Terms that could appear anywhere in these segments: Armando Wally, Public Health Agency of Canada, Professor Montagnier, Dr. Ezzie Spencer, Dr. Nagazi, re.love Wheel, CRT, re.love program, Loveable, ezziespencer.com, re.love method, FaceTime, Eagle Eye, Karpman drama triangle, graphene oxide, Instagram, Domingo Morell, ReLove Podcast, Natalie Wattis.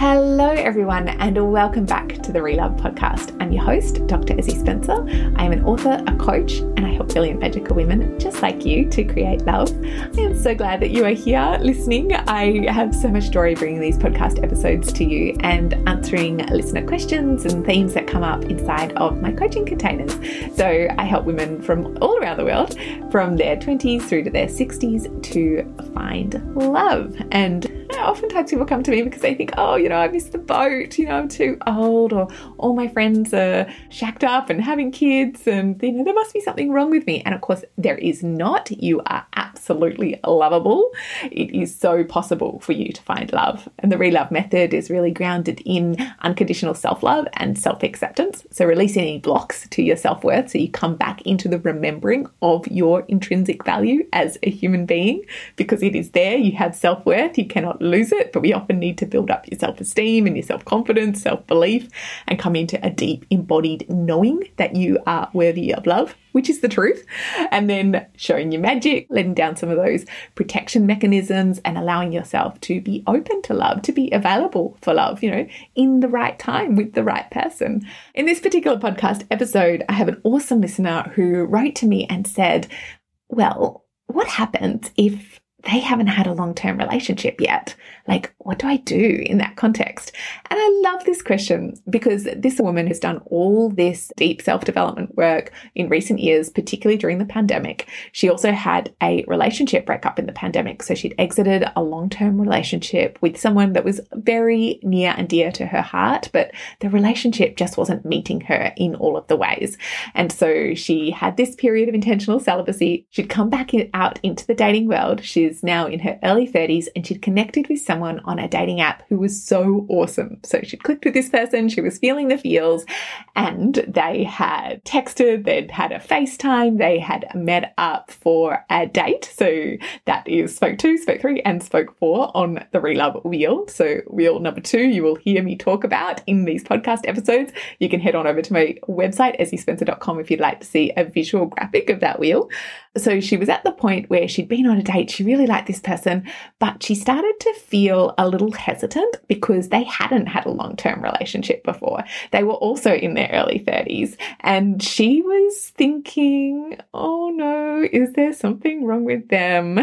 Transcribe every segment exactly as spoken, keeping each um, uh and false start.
Hello everyone and welcome back to the ReLove Podcast. I'm your host, Doctor Ezzie Spencer. I am an author, a coach, and I help brilliant magical women just like you to create love. I am so glad that you are here listening. I have so much joy bringing these podcast episodes to you and answering listener questions and themes that come up inside of my coaching containers. So I help women from all around the world, from their twenties through to their sixties, to find love. And oftentimes people come to me because they think, oh, you know, I missed the boat, you know, I'm too old, or all my friends are shacked up and having kids, and you know, there must be something wrong with me. And of course there is not. You are absolutely lovable. It is so possible for you to find love. And the re.love method is really grounded in unconditional self-love and self-acceptance. So release any blocks to your self-worth so you come back into the remembering of your intrinsic value as a human being, because it is there. You have self-worth. You cannot lose it, but we often need to build up your self-esteem and your self-confidence, self-belief, and come into a deep embodied knowing that you are worthy of love, which is the truth, and then showing your magic, letting down some of those protection mechanisms and allowing yourself to be open to love, to be available for love, you know, in the right time with the right person. In this particular podcast episode, I have an awesome listener who wrote to me and said, well, what happens if they haven't had a long-term relationship yet? Like, what do I do in that context? And I love this question because this woman has done all this deep self-development work in recent years, particularly during the pandemic. She also had a relationship breakup in the pandemic. So she'd exited a long-term relationship with someone that was very near and dear to her heart, but the relationship just wasn't meeting her in all of the ways. And so she had this period of intentional celibacy. She'd come back in, out into the dating world. She's now in her early thirties, and she'd connected with someone on a dating app who was so awesome. So she'd clicked with this person, she was feeling the feels, and they had texted, they'd had a FaceTime, they had met up for a date. So that is spoke two, spoke three, and spoke four on the re.love wheel. So wheel number two, you will hear me talk about in these podcast episodes. You can head on over to my website, ezzie spencer dot com, if you'd like to see a visual graphic of that wheel. So she was at the point where she'd been on a date, she really like this person, but she started to feel a little hesitant because they hadn't had a long-term relationship before. They were also in their early thirties, and she was thinking, oh no, is there something wrong with them?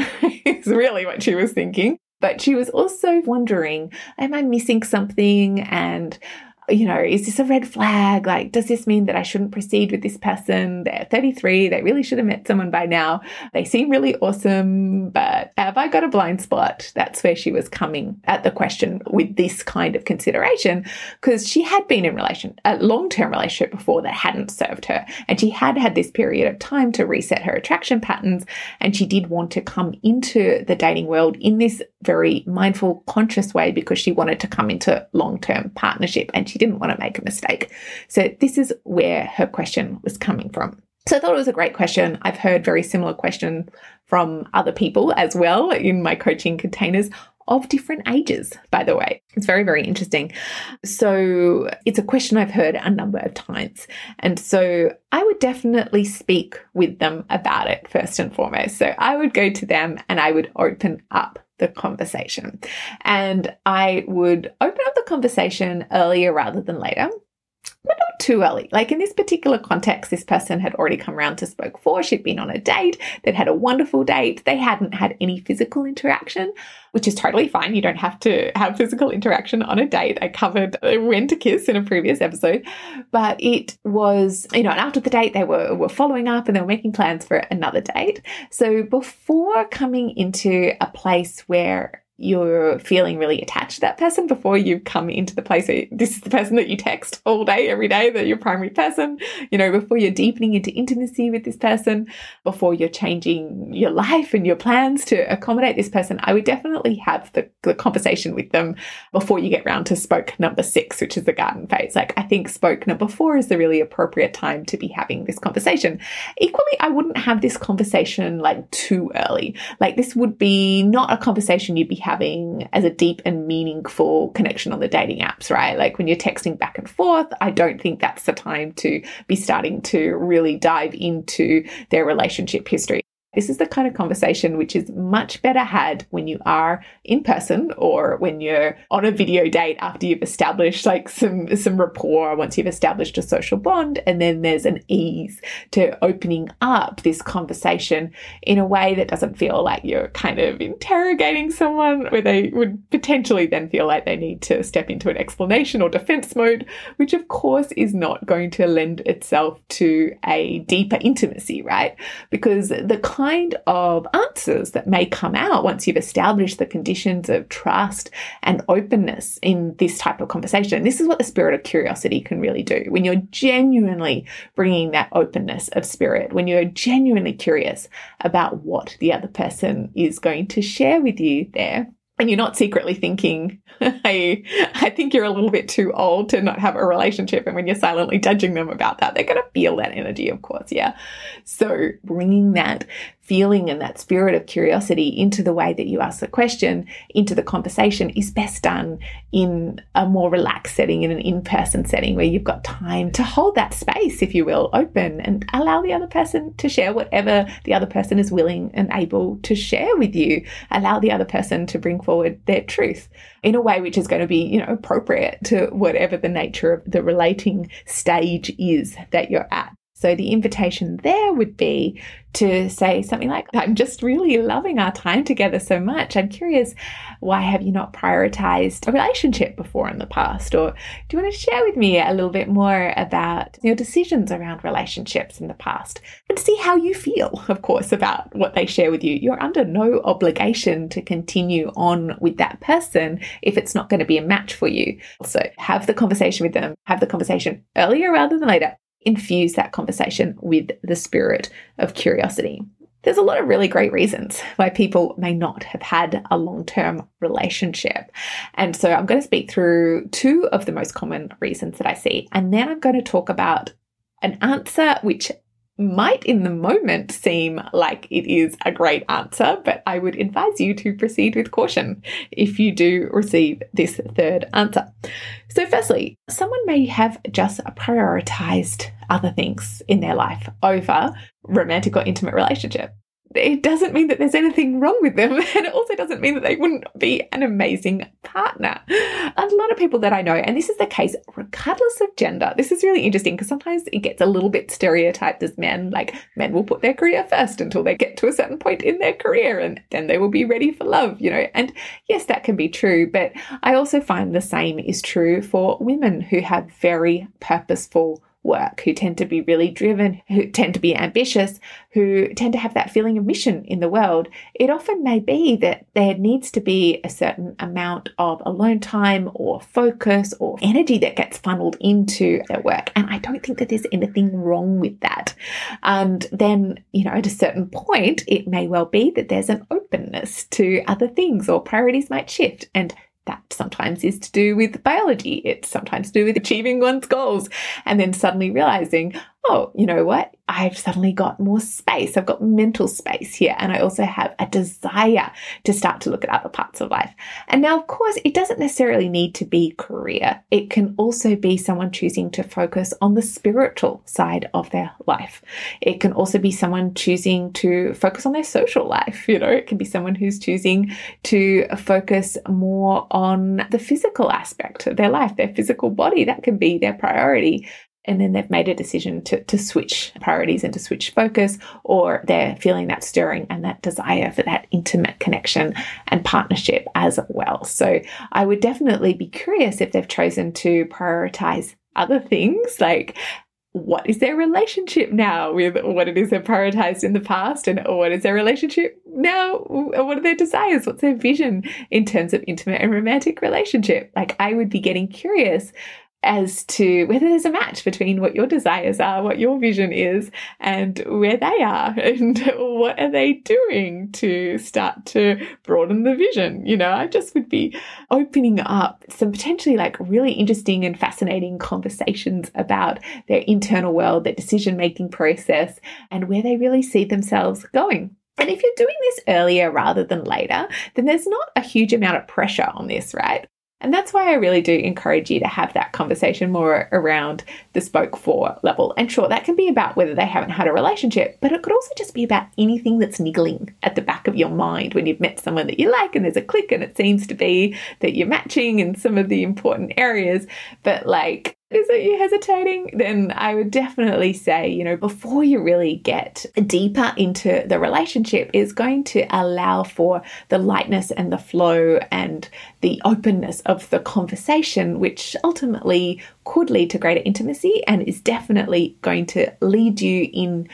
Is really what she was thinking. But she was also wondering, am I missing something? And you know, is this a red flag? Like, does this mean that I shouldn't proceed with this person? They're thirty-three. They really should have met someone by now. They seem really awesome, but have I got a blind spot? That's where she was coming at the question with this kind of consideration, because she had been in relation, a long-term relationship before that hadn't served her. And she had had this period of time to reset her attraction patterns. And she did want to come into the dating world in this very mindful, conscious way because she wanted to come into long-term partnership and she didn't want to make a mistake. So this is where her question was coming from. So I thought it was a great question. I've heard very similar questions from other people as well in my coaching containers of different ages, by the way. It's very, very interesting. So it's a question I've heard a number of times. And so I would definitely speak with them about it first and foremost. So I would go to them and I would open up the conversation. And I would open up the conversation earlier rather than later, but not too early. Like in this particular context, this person had already come around to spoke four. She'd been on a date. They'd had a wonderful date. They hadn't had any physical interaction, which is totally fine. You don't have to have physical interaction on a date. I covered when to kiss in a previous episode, but it was, you know, and after the date, they were, were following up and they were making plans for another date. So before coming into a place where you're feeling really attached to that person, before you come into the place where this is the person that you text all day, every day, that your primary person, you know, before you're deepening into intimacy with this person, before you're changing your life and your plans to accommodate this person, I would definitely have the, the conversation with them before you get round to spoke number six, which is the garden phase. Like I think spoke number four is the really appropriate time to be having this conversation. Equally, I wouldn't have this conversation like too early. Like this would be not a conversation you'd be having as a deep and meaningful connection on the dating apps, right? Like when you're texting back and forth, I don't think that's the time to be starting to really dive into their relationship history. This is the kind of conversation which is much better had when you are in person or when you're on a video date after you've established like some, some rapport, once you've established a social bond. And then there's an ease to opening up this conversation in a way that doesn't feel like you're kind of interrogating someone where they would potentially then feel like they need to step into an explanation or defense mode, which of course is not going to lend itself to a deeper intimacy, right? Because the kind of answers that may come out once you've established the conditions of trust and openness in this type of conversation, this is what the spirit of curiosity can really do. When you're genuinely bringing that openness of spirit, when you're genuinely curious about what the other person is going to share with you there, and you're not secretly thinking, I, I think you're a little bit too old to not have a relationship. And when you're silently judging them about that, they're going to feel that energy, of course. Yeah. So bringing that feeling and that spirit of curiosity into the way that you ask the question, into the conversation, is best done in a more relaxed setting, in an in-person setting where you've got time to hold that space, if you will, open and allow the other person to share whatever the other person is willing and able to share with you. Allow the other person to bring forward their truth in a way which is going to be, you know, appropriate to whatever the nature of the relating stage is that you're at. So the invitation there would be to say something like, I'm just really loving our time together so much. I'm curious, why have you not prioritized a relationship before in the past? Or do you want to share with me a little bit more about your decisions around relationships in the past? And see how you feel, of course, about what they share with you. You're under no obligation to continue on with that person if it's not going to be a match for you. So have the conversation with them, have the conversation earlier rather than later. Infuse that conversation with the spirit of curiosity. There's a lot of really great reasons why people may not have had a long-term relationship. And so I'm going to speak through two of the most common reasons that I see. And then I'm going to talk about an answer which might in the moment seem like it is a great answer, but I would advise you to proceed with caution if you do receive this third answer. So firstly, someone may have just prioritized other things in their life over romantic or intimate relationship. It doesn't mean that there's anything wrong with them, and it also doesn't mean that they wouldn't be an amazing partner. A lot of people that I know, and this is the case regardless of gender, this is really interesting because sometimes it gets a little bit stereotyped as men, like men will put their career first until they get to a certain point in their career and then they will be ready for love, you know. And yes, that can be true, but I also find the same is true for women who have very purposeful work, who tend to be really driven, who tend to be ambitious, who tend to have that feeling of mission in the world. It often may be that there needs to be a certain amount of alone time or focus or energy that gets funneled into their work. And I don't think that there's anything wrong with that. And then, you know, at a certain point, it may well be that there's an openness to other things or priorities might shift. And that sometimes is to do with biology. It's sometimes to do with achieving one's goals and then suddenly realizing, oh, you know what? I've suddenly got more space. I've got mental space here. And I also have a desire to start to look at other parts of life. And now, of course, it doesn't necessarily need to be career. It can also be someone choosing to focus on the spiritual side of their life. It can also be someone choosing to focus on their social life. You know, it can be someone who's choosing to focus more on the physical aspect of their life, their physical body. That can be their priority. And then they've made a decision to, to switch priorities and to switch focus, or they're feeling that stirring and that desire for that intimate connection and partnership as well. So I would definitely be curious if they've chosen to prioritize other things, like what is their relationship now with what it is they've prioritized in the past, and what is their relationship now? What are their desires? What's their vision in terms of intimate and romantic relationship? Like, I would be getting curious as to whether there's a match between what your desires are, what your vision is, and where they are, and what are they doing to start to broaden the vision. You know, I just would be opening up some potentially like really interesting and fascinating conversations about their internal world, their decision-making process, and where they really see themselves going. And if you're doing this earlier rather than later, then there's not a huge amount of pressure on this, right? And that's why I really do encourage you to have that conversation more around the spoke for level. And sure, that can be about whether they haven't had a relationship, but it could also just be about anything that's niggling at the back of your mind when you've met someone that you like and there's a click and it seems to be that you're matching in some of the important areas. But like, is it you hesitating? Then I would definitely say, you know, before you really get deeper into the relationship is going to allow for the lightness and the flow and the openness of the conversation, which ultimately could lead to greater intimacy and is definitely going to lead you in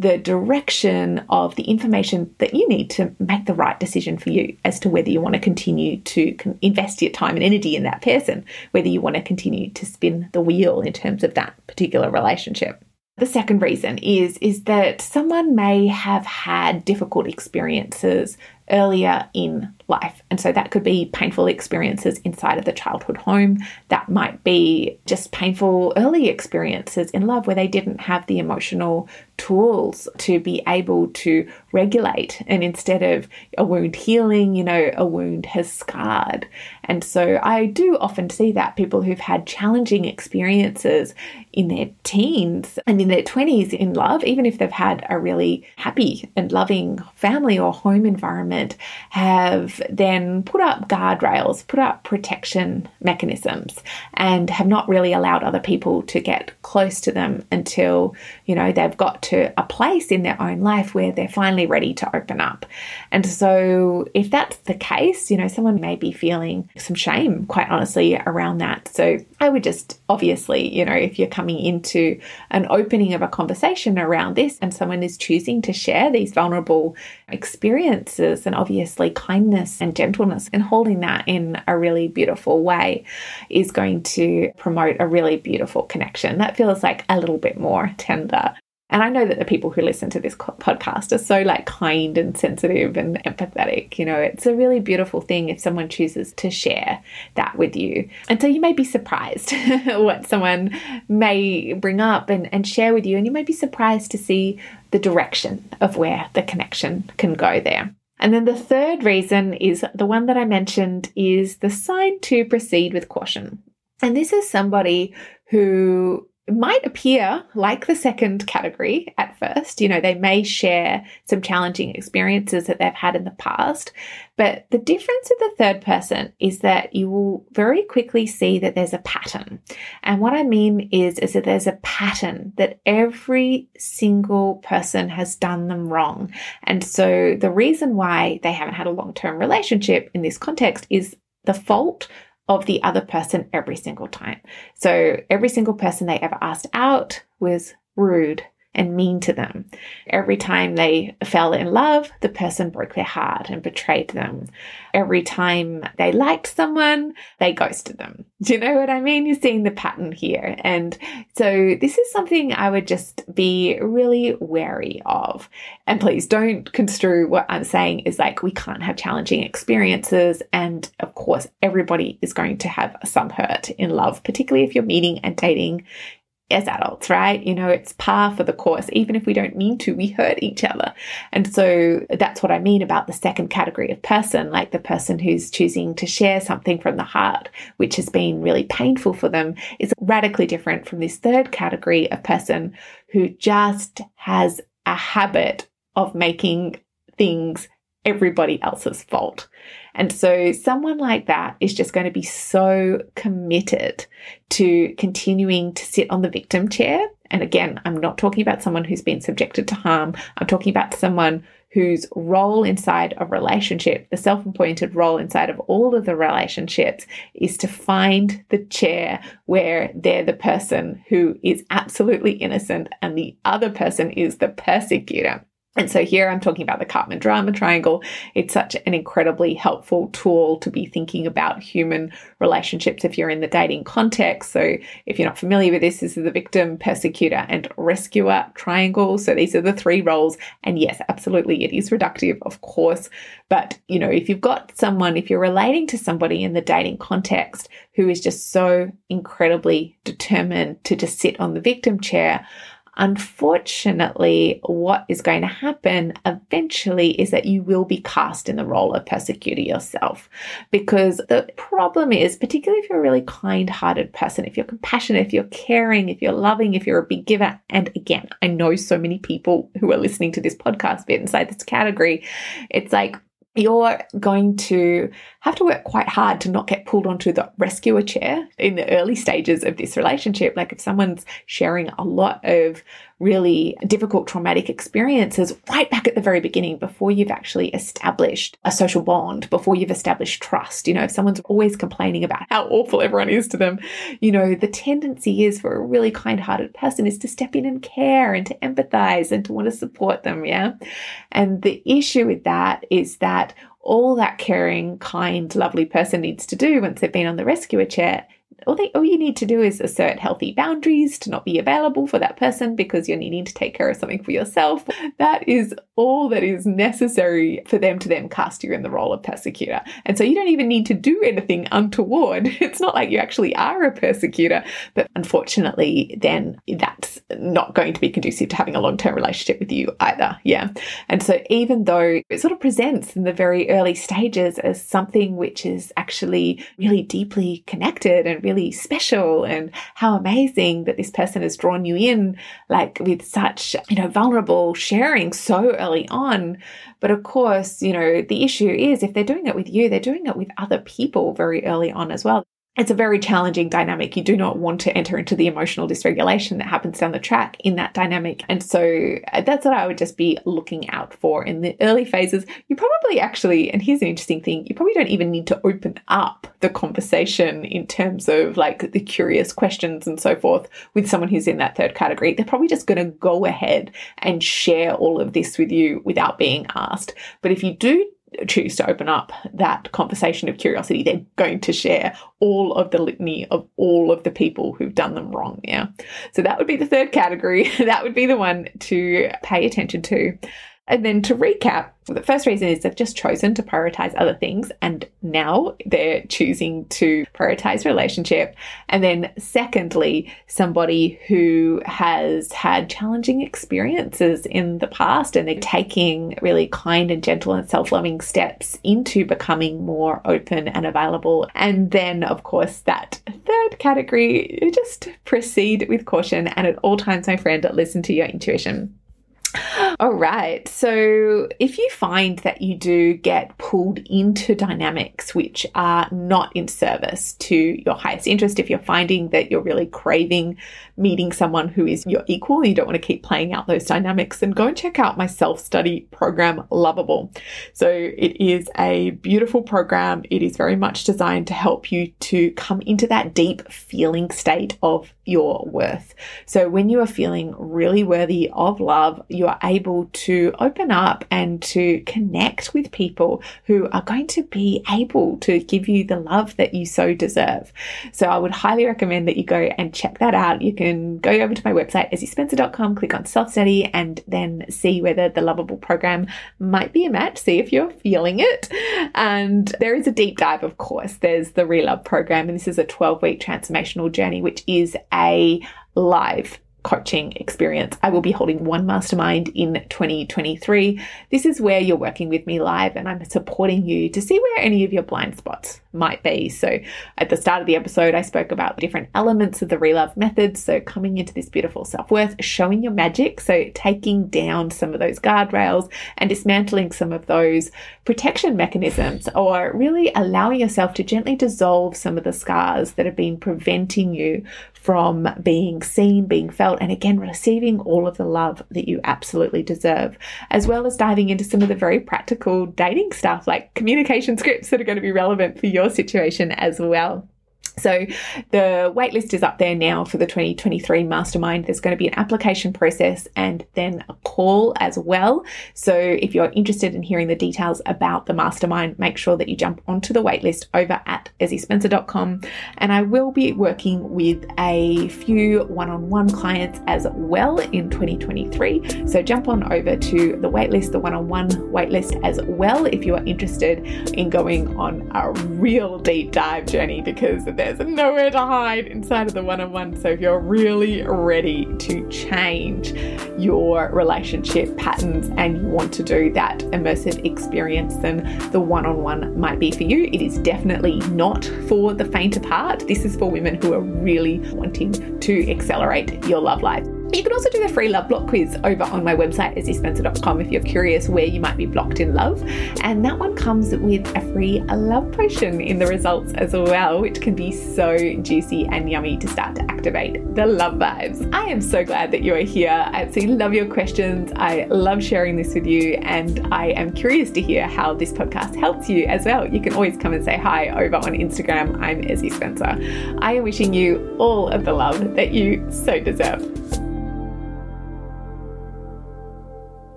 the direction of the information that you need to make the right decision for you as to whether you want to continue to invest your time and energy in that person, whether you want to continue to spin the wheel in terms of that particular relationship. The second reason is, is that someone may have had difficult experiences earlier in life. And so that could be painful experiences inside of the childhood home. That might be just painful early experiences in love where they didn't have the emotional tools to be able to regulate. And instead of a wound healing, you know, a wound has scarred. And so I do often see that people who've had challenging experiences in their teens and in their twenties in love, even if they've had a really happy and loving family or home environment, have then put up guardrails, put up protection mechanisms, and have not really allowed other people to get close to them until, you know, they've got to a place in their own life where they're finally ready to open up. And so if that's the case, you know, someone may be feeling some shame, quite honestly, around that. So I would just obviously, you know, if you're coming into an opening of a conversation around this and someone is choosing to share these vulnerable experiences, and obviously kindness and gentleness and holding that in a really beautiful way is going to promote a really beautiful connection that feels like a little bit more tender. And I know that the people who listen to this podcast are so like kind and sensitive and empathetic. You know, it's a really beautiful thing if someone chooses to share that with you. And so you may be surprised what someone may bring up and, and share with you. And you may be surprised to see the direction of where the connection can go there. And then the third reason is the one that I mentioned is the sign to proceed with caution. And this is somebody who might appear like the second category at first. You know, they may share some challenging experiences that they've had in the past. But the difference with the third person is that you will very quickly see that there's a pattern. And what I mean is, is that there's a pattern that every single person has done them wrong. And so the reason why they haven't had a long-term relationship in this context is the fault of the other person every single time. So every single person they ever asked out was rude and mean to them. Every time they fell in love, the person broke their heart and betrayed them. Every time they liked someone, they ghosted them. Do you know what I mean? You're seeing the pattern here. And so this is something I would just be really wary of. And please don't construe what I'm saying is like we can't have challenging experiences. And of course, everybody is going to have some hurt in love, particularly if you're meeting and dating as adults, right? You know, it's par for the course. Even if we don't mean to, we hurt each other. And so that's what I mean about the second category of person, like the person who's choosing to share something from the heart, which has been really painful for them, is radically different from this third category of person who just has a habit of making things everybody else's fault. And so someone like that is just going to be so committed to continuing to sit on the victim chair. And again, I'm not talking about someone who's been subjected to harm. I'm talking about someone whose role inside a relationship, the self-appointed role inside of all of the relationships, is to find the chair where they're the person who is absolutely innocent and the other person is the persecutor. And so here I'm talking about the Karpman drama triangle. It's such an incredibly helpful tool to be thinking about human relationships if you're in the dating context. So if you're not familiar with this, this is the victim, persecutor, and rescuer triangle. So these are the three roles. And yes, absolutely, it is reductive, of course. But, you know, if you've got someone, if you're relating to somebody in the dating context who is just so incredibly determined to just sit on the victim chair, Unfortunately, what is going to happen eventually is that you will be cast in the role of persecutor yourself, because the problem is, particularly if you're a really kind-hearted person, if you're compassionate, if you're caring, if you're loving, if you're a big giver, and again, I know so many people who are listening to this podcast fit inside this category, it's like, you're going to have to work quite hard to not get pulled onto the rescuer chair in the early stages of this relationship. Like if someone's sharing a lot of really difficult traumatic experiences right back at the very beginning, before you've actually established a social bond, before you've established trust, you know, if someone's always complaining about how awful everyone is to them, you know, the tendency is for a really kind-hearted person is to step in and care and to empathize and to want to support them, yeah? And the issue with that is that all that caring, kind, lovely person needs to do once they've been on the rescuer chair, all, they, all you need to do is assert healthy boundaries to not be available for that person because you're needing to take care of something for yourself. That is all that is necessary for them to then cast you in the role of persecutor. And so you don't even need to do anything untoward. It's not like you actually are a persecutor, but unfortunately then that's not going to be conducive to having a long-term relationship with you either. Yeah. And so even though it sort of presents in the very early stages as something which is actually really deeply connected and really special, and how amazing that this person has drawn you in, like with such, you know, vulnerable sharing so early on. But of course, you know, the issue is if they're doing it with you, they're doing it with other people very early on as well. It's a very challenging dynamic. You do not want to enter into the emotional dysregulation that happens down the track in that dynamic. And so that's what I would just be looking out for in the early phases. You probably actually, and here's an interesting thing, you probably don't even need to open up the conversation in terms of like the curious questions and so forth with someone who's in that third category. They're probably just going to go ahead and share all of this with you without being asked. But if you do choose to open up that conversation of curiosity, they're going to share all of the litany of all of the people who've done them wrong. Yeah. So that would be the third category. That would be the one to pay attention to. And then to recap, the first reason is they've just chosen to prioritize other things, and now they're choosing to prioritize relationship. And then secondly, somebody who has had challenging experiences in the past, and they're taking really kind and gentle and self-loving steps into becoming more open and available. And then, of course, that third category, you just proceed with caution and at all times, my friend, listen to your intuition. All right. So if you find that you do get pulled into dynamics which are not in service to your highest interest, if you're finding that you're really craving meeting someone who is your equal, you don't want to keep playing out those dynamics, then go and check out my self-study program, Loveable. So it is a beautiful program. It is very much designed to help you to come into that deep feeling state of your worth. So when you are feeling really worthy of love, you are able to open up and to connect with people who are going to be able to give you the love that you so deserve. So I would highly recommend that you go and check that out. You can go over to my website, ezzie spencer dot com, click on self-study, and then see whether the Loveable program might be a match, see if you're feeling it. And there is a deep dive, of course. There's the re.love program, and this is a twelve-week transformational journey, which is a live coaching experience. I will be holding one mastermind in twenty twenty-three. This is where you're working with me live and I'm supporting you to see where any of your blind spots might be. So at the start of the episode, I spoke about different elements of the re.love method. So coming into this beautiful self-worth, showing your magic. So taking down some of those guardrails and dismantling some of those protection mechanisms, or really allowing yourself to gently dissolve some of the scars that have been preventing you from being seen, being felt, and again, receiving all of the love that you absolutely deserve, as well as diving into some of the very practical dating stuff like communication scripts that are going to be relevant for your situation as well. So the waitlist is up there now for the twenty twenty-three mastermind. There's going to be an application process and then a call as well. So if you're interested in hearing the details about the mastermind, make sure that you jump onto the waitlist over at ezzie spencer dot com. And I will be working with a few one-on-one clients as well in twenty twenty-three. So jump on over to the waitlist, the one-on-one waitlist as well, if you are interested in going on a real deep dive journey, because there there's nowhere to hide inside of the one-on-one. So if you're really ready to change your relationship patterns and you want to do that immersive experience, then the one-on-one might be for you. It is definitely not for the faint of heart. This is for women who are really wanting to accelerate your love life. You can also do the free love block quiz over on my website, ezzie spencer dot com, if you're curious where you might be blocked in love. And that one comes with a free love potion in the results as well, which can be so juicy and yummy to start to activate the love vibes. I am so glad that you are here. I absolutely love your questions. I love sharing this with you. And I am curious to hear how this podcast helps you as well. You can always come and say hi over on Instagram. I'm Ezzie Spencer. I am wishing you all of the love that you so deserve.